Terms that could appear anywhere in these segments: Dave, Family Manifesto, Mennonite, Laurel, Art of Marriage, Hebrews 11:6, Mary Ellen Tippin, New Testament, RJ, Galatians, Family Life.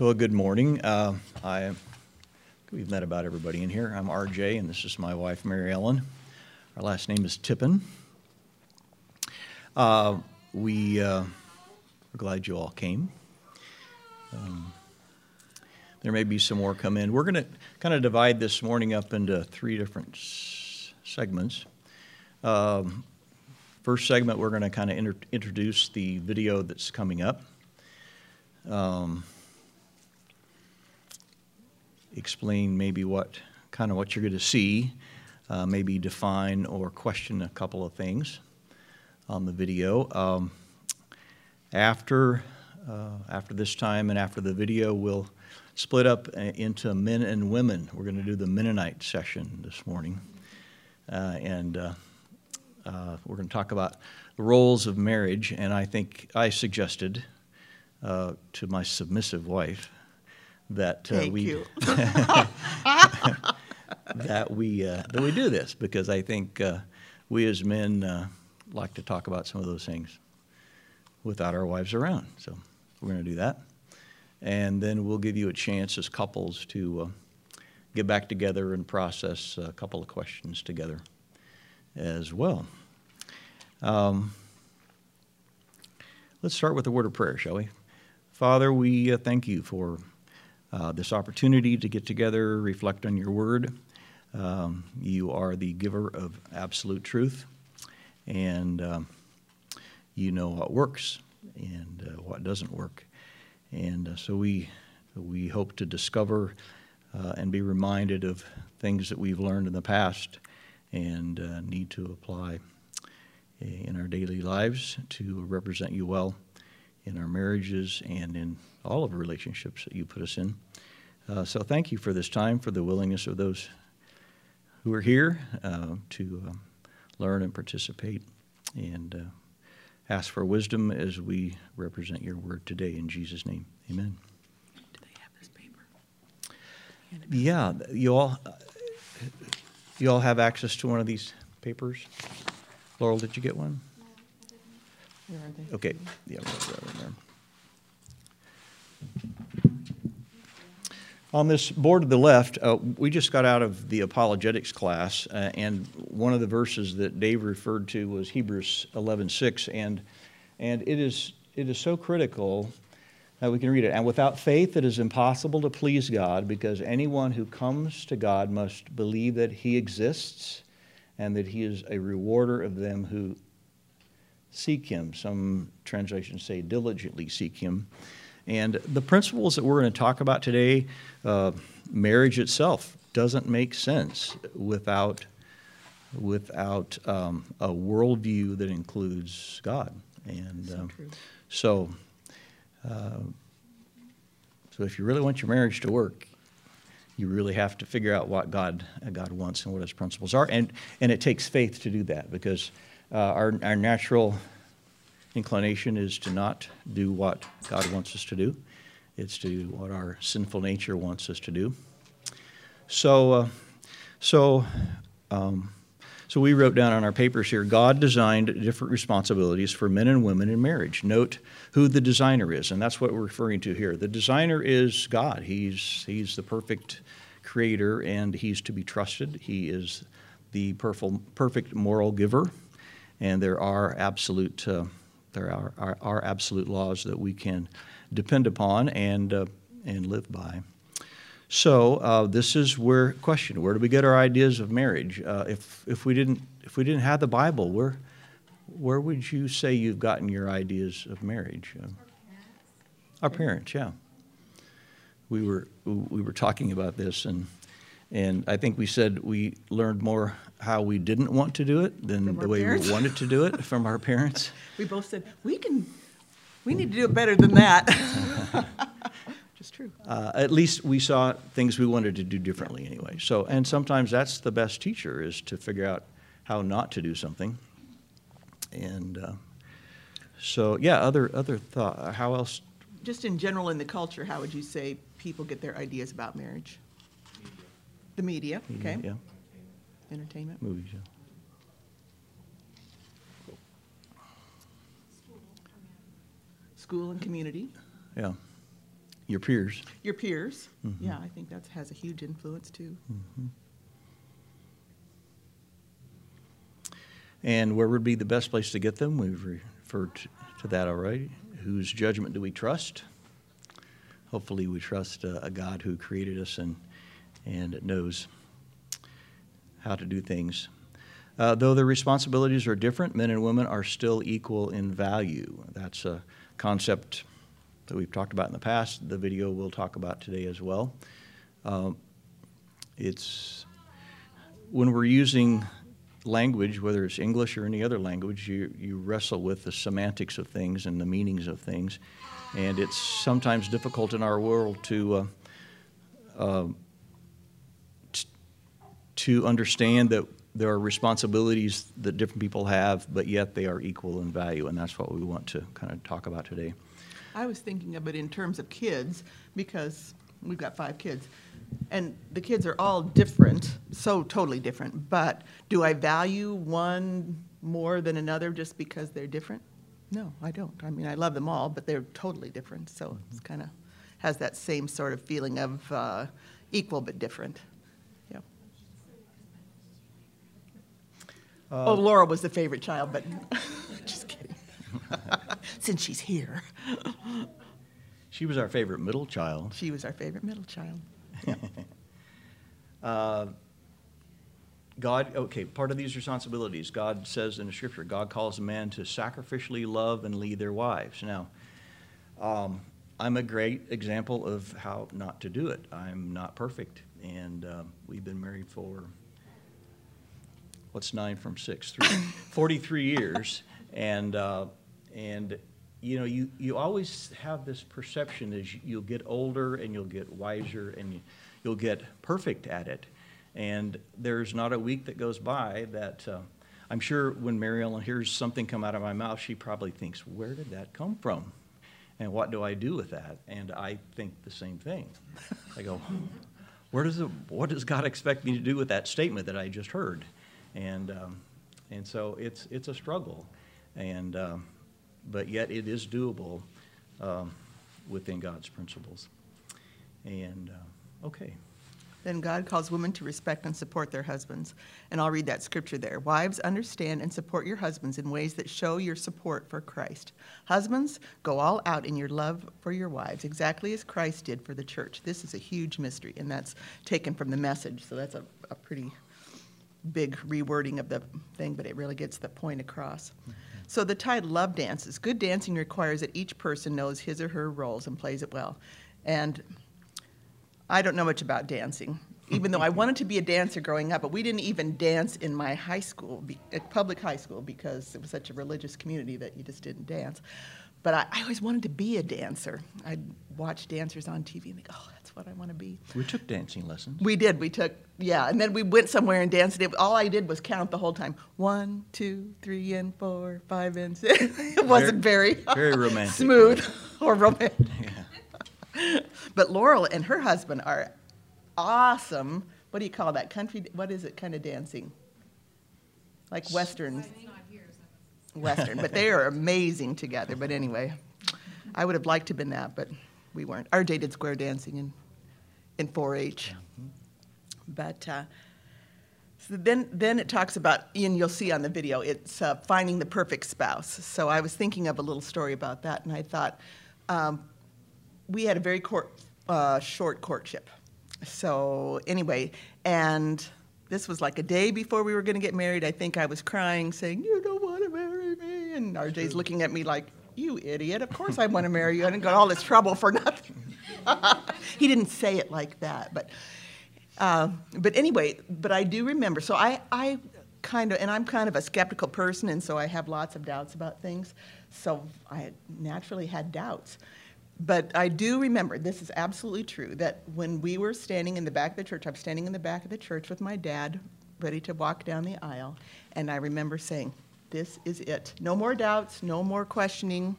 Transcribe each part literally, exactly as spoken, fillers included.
Well, good morning. Uh, I, we've met about everybody in here. I'm R J, and this is my wife, Mary Ellen. Our last name is Tippin. Uh, we uh, are glad you all came. Um, there may be some more come in. We're going to kind of divide this morning up into three different s segments. Um, first segment, we're going to kind of inter introduce the video that's coming up. Um, explain maybe what kind of what you're going to see, uh, maybe define or question a couple of things on the video. Um, after uh, after this time and after the video, we'll split up into men and women. We're going to do the Mennonite session this morning, uh, and uh, uh, we're going to talk about the roles of marriage. And I think I suggested uh, to my submissive wife that uh, we that we uh, that we do this, because I think uh, we as men uh, like to talk about some of those things without our wives around. So we're going to do that, and then we'll give you a chance as couples to uh, get back together and process a couple of questions together as well. Um, let's start with a word of prayer, shall we? Father, we uh, thank you for Uh, this opportunity to get together, reflect on your word. Um, you are the giver of absolute truth, and um, you know what works and uh, what doesn't work. And uh, so we, we hope to discover uh, and be reminded of things that we've learned in the past and uh, need to apply in our daily lives to represent you well in our marriages and in all of the relationships that you put us in. Uh, so thank you for this time, for the willingness of those who are here uh, to um, learn and participate, and uh, ask for wisdom as we represent your word today. In Jesus' name, amen. Do they have this paper? Yeah, you all, uh, you all have access to one of these papers. Laurel, did you get one? Where are they? Okay. Yeah, right there. On this board to the left, uh, we just got out of the apologetics class, uh, and one of the verses that Dave referred to was Hebrews eleven six, and and it is it is so critical that we can read it. And without faith, it is impossible to please God, because anyone who comes to God must believe that He exists, and that He is a rewarder of them who seek Him. Some translations say diligently seek Him. And the principles that we're going to talk about today, uh, marriage itself doesn't make sense without, without um, a worldview that includes God. And uh, so, uh, so if you really want your marriage to work, you really have to figure out what God, uh, God wants and what His principles are. And, and it takes faith to do that, because Uh, our, our natural inclination is to not do what God wants us to do. It's to do what our sinful nature wants us to do. So, uh, so, um, so we wrote down on our papers here, God designed different responsibilities for men and women in marriage. Note who the designer is, and that's what we're referring to here. The designer is God. He's, he's the perfect creator, and He's to be trusted. He is the perfect, perfect moral giver. And there are absolute uh, there are, are, are absolute laws that we can depend upon and uh, and live by. So uh, this is where question: where do we get our ideas of marriage? Uh, if if we didn't if we didn't have the Bible, where where would you say you've gotten your ideas of marriage? Uh, our parents, yeah. We were we were talking about this, and and I think we said we learned more how we didn't want to do it than the way parents. we wanted to do it from our parents. We both said, we can, we need to do it better than that. Which is true. Uh, at least we saw things we wanted to do differently anyway. So, and sometimes that's the best teacher, is to figure out how not to do something. And uh, so, yeah, other, other thought, how else? Just in general in the culture, how would you say people get their ideas about marriage? The media, okay. Yeah. Entertainment. Movies, yeah. School and community. Yeah. Your peers. Your peers. Mm-hmm. Yeah, I think that has a huge influence too. Mm-hmm. And where would be the best place to get them? We've referred to that already. Whose judgment do we trust? Hopefully we trust uh, a God who created us and, and knows how to do things. Uh, though their responsibilities are different, men and women are still equal in value. That's a concept that we've talked about in the past. The video we'll talk about today as well. Uh, it's when we're using language, whether it's English or any other language, you, you wrestle with the semantics of things and the meanings of things. And it's sometimes difficult in our world to uh, uh, t to understand that there are responsibilities that different people have, but yet they are equal in value, and that's what we want to kind of talk about today. I was thinking of it in terms of kids, because we've got five kids, and the kids are all different, so totally different, but do I value one more than another just because they're different? No, I don't. I mean, I love them all, but they're totally different, so mm-hmm. It's kind of has that same sort of feeling of uh, equal but different. Uh, oh, Laurel was the favorite child, but just kidding. Since she's here. She was our favorite middle child. She was our favorite middle child. Yeah. uh, God, okay, part of these responsibilities. God says in the scripture, God calls a man to sacrificially love and lead their wives. Now, um, I'm a great example of how not to do it. I'm not perfect, and uh, we've been married for... What's nine from six? Three, forty-three years, and uh, and you know you you always have this perception as you'll get older and you'll get wiser and you, you'll get perfect at it, and there's not a week that goes by that uh, I'm sure when Mary Ellen hears something come out of my mouth, she probably thinks, "Where did that come from? And what do I do with that?" And I think the same thing. I go, "Where does it, what does God expect me to do with that statement that I just heard?" And um, and so it's it's a struggle, and um, but yet it is doable um, within God's principles. And uh, okay. Then God calls women to respect and support their husbands, and I'll read that scripture there. Wives, understand and support your husbands in ways that show your support for Christ. Husbands, go all out in your love for your wives, exactly as Christ did for the church. This is a huge mystery, and that's taken from the Message. So that's a, a pretty big rewording of the thing, but it really gets the point across. Mm-hmm. So the title, Love Dances. Good dancing requires that each person knows his or her roles and plays it well. And I don't know much about dancing, even though I wanted to be a dancer growing up, but we didn't even dance in my high school, at public high school, because it was such a religious community that you just didn't dance. But I, I always wanted to be a dancer. I'd watch dancers on T V and think, oh, that's what I want to be. We took dancing lessons. We did. We took, yeah. And then we went somewhere and danced. It, all I did was count the whole time. One, two, three, and four, five, and six. It wasn't very, very romantic. Smooth or romantic. Yeah. But Laurel and her husband are awesome. What do you call that? Country, what is it kind of dancing? Like Western. Western, but they are amazing together. But anyway, I would have liked to have been that, but we weren't. R J did square dancing in in four H. Mm-hmm. But uh, so then then it talks about, and you'll see on the video, it's uh, finding the perfect spouse. So I was thinking of a little story about that, and I thought um, we had a very court, uh, short courtship. So anyway, and this was like a day before we were going to get married. I think I was crying, saying, "You don't want to marry me." And R J's looking at me like, "You idiot. Of course I want to marry you. I didn't got all this trouble for nothing." He didn't say it like that. But uh, but anyway, but I do remember. So I, I kind of, and I'm kind of a skeptical person, and so I have lots of doubts about things. So I naturally had doubts. But I do remember, this is absolutely true, that when we were standing in the back of the church, I'm standing in the back of the church with my dad, ready to walk down the aisle, and I remember saying, "This is it. No more doubts, no more questioning.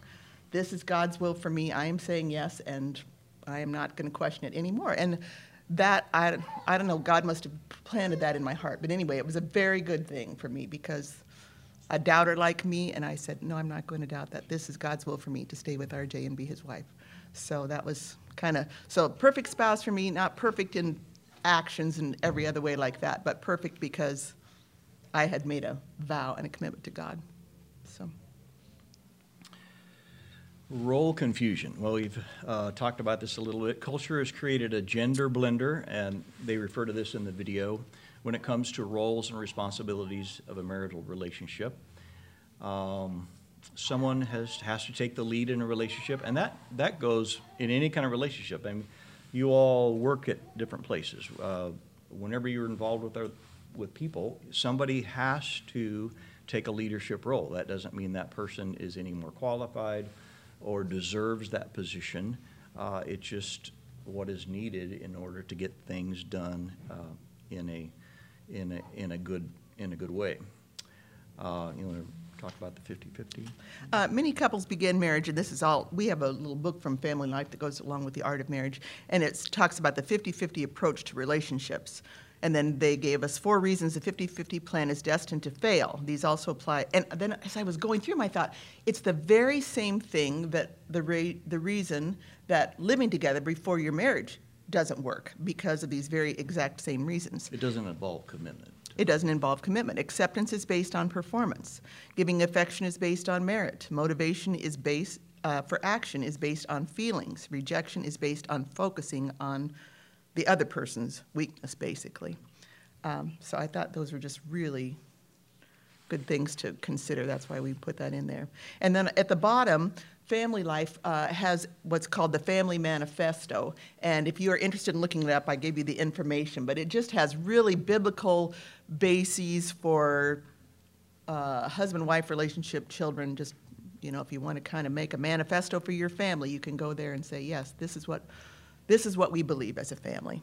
This is God's will for me. I am saying yes, and I am not going to question it anymore." And that, I, I don't know, God must have planted that in my heart. But anyway, it was a very good thing for me, because a doubter like me, and I said, "No, I'm not going to doubt that. This is God's will for me to stay with R J and be his wife." So that was kind of, so perfect spouse for me, not perfect in actions and every other way like that, but perfect because I had made a vow and a commitment to God. So. Role confusion. Well, we've uh, talked about this a little bit. Culture has created a gender blender, and they refer to this in the video, when it comes to roles and responsibilities of a marital relationship. Um, someone has, has to take the lead in a relationship, and that, that goes in any kind of relationship. I mean, you all work at different places. Uh, whenever you're involved with, our, with people, somebody has to take a leadership role. That doesn't mean that person is any more qualified or deserves that position. Uh, it's just what is needed in order to get things done uh, in a in a in a good in a good way. Uh, you want to talk about the fifty fifty? Uh, many couples begin marriage, and this is all. We have a little book from Family Life that goes along with the Art of Marriage, and it talks about the fifty fifty approach to relationships. And then they gave us four reasons the fifty fifty plan is destined to fail. These also apply. And then as I was going through them, I thought, it's the very same thing that the, re the reason that living together before your marriage doesn't work, because of these very exact same reasons. It doesn't involve commitment. It doesn't involve commitment. Acceptance is based on performance. Giving affection is based on merit. Motivation is based, uh, for action is based on feelings. Rejection is based on focusing on the other person's weakness, basically. Um, so I thought those were just really good things to consider. That's why we put that in there. And then at the bottom, Family Life uh, has what's called the Family Manifesto. And if you are interested in looking it up, I gave you the information. But it just has really biblical bases for uh, husband-wife relationship, children. Just, you know, if you want to kind of make a manifesto for your family, you can go there and say, yes, this is what... This is what we believe as a family.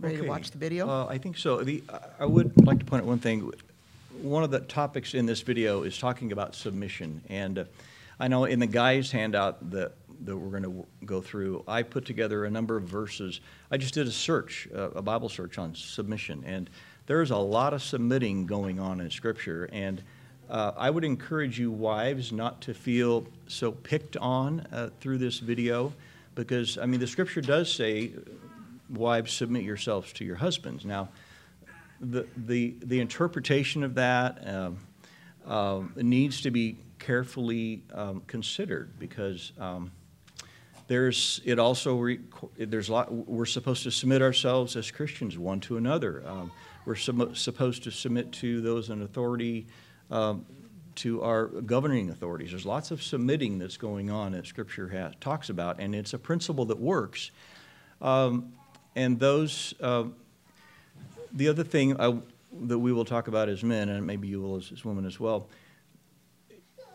Ready okay. to watch the video? Uh, I think so. The, I would like to point out one thing. One of the topics in this video is talking about submission. And uh, I know in the guys' handout that, that we're going to go through, I put together a number of verses. I just did a search, uh, a Bible search on submission. And there's a lot of submitting going on in Scripture. And Uh, I would encourage you, wives, not to feel so picked on uh, through this video, because, I mean, the Scripture does say, wives, submit yourselves to your husbands. Now, the, the, the interpretation of that um, uh, needs to be carefully um, considered, because um, there's, it also, there's a lot, we're supposed to submit ourselves as Christians one to another. Um, we're supposed to submit to those in authority, Um, to our governing authorities. There's lots of submitting that's going on that Scripture has, talks about, and it's a principle that works. Um, and those, uh, the other thing I, that we will talk about as men, and maybe you will as, as women as well,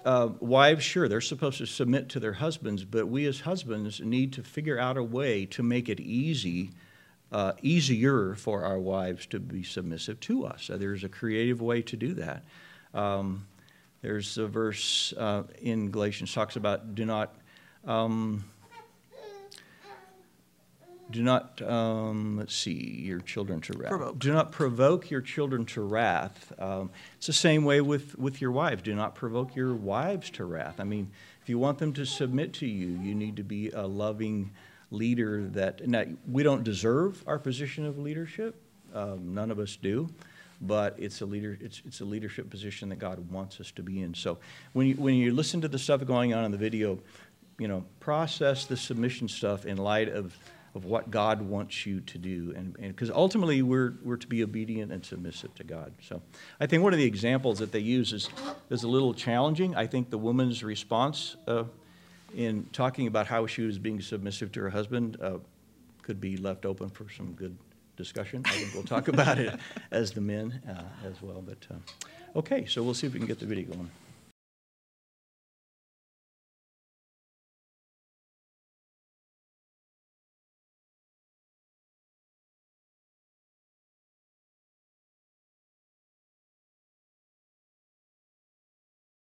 uh, wives, sure, they're supposed to submit to their husbands, but we as husbands need to figure out a way to make it easy Uh, easier for our wives to be submissive to us. So there's a creative way to do that. Um, there's a verse uh, in Galatians talks about do not um, do not um, let's see your children to wrath. Provoke. Do not provoke your children to wrath. Um, it's the same way with with your wives. Do not provoke your wives to wrath. I mean, if you want them to submit to you, you need to be a loving leader that, now, we don't deserve our position of leadership. Um, none of us do, but it's a leader. It's it's a leadership position that God wants us to be in. So when you when you listen to the stuff going on in the video, you know, process the submission stuff in light of of what God wants you to do, and because ultimately we're we're to be obedient and submissive to God. So I think one of the examples that they use is is a little challenging. I think the woman's response Uh, in talking about how she was being submissive to her husband uh, could be left open for some good discussion. I think we'll talk about it as the men uh, as well. But uh, okay, so we'll see if we can get the video going.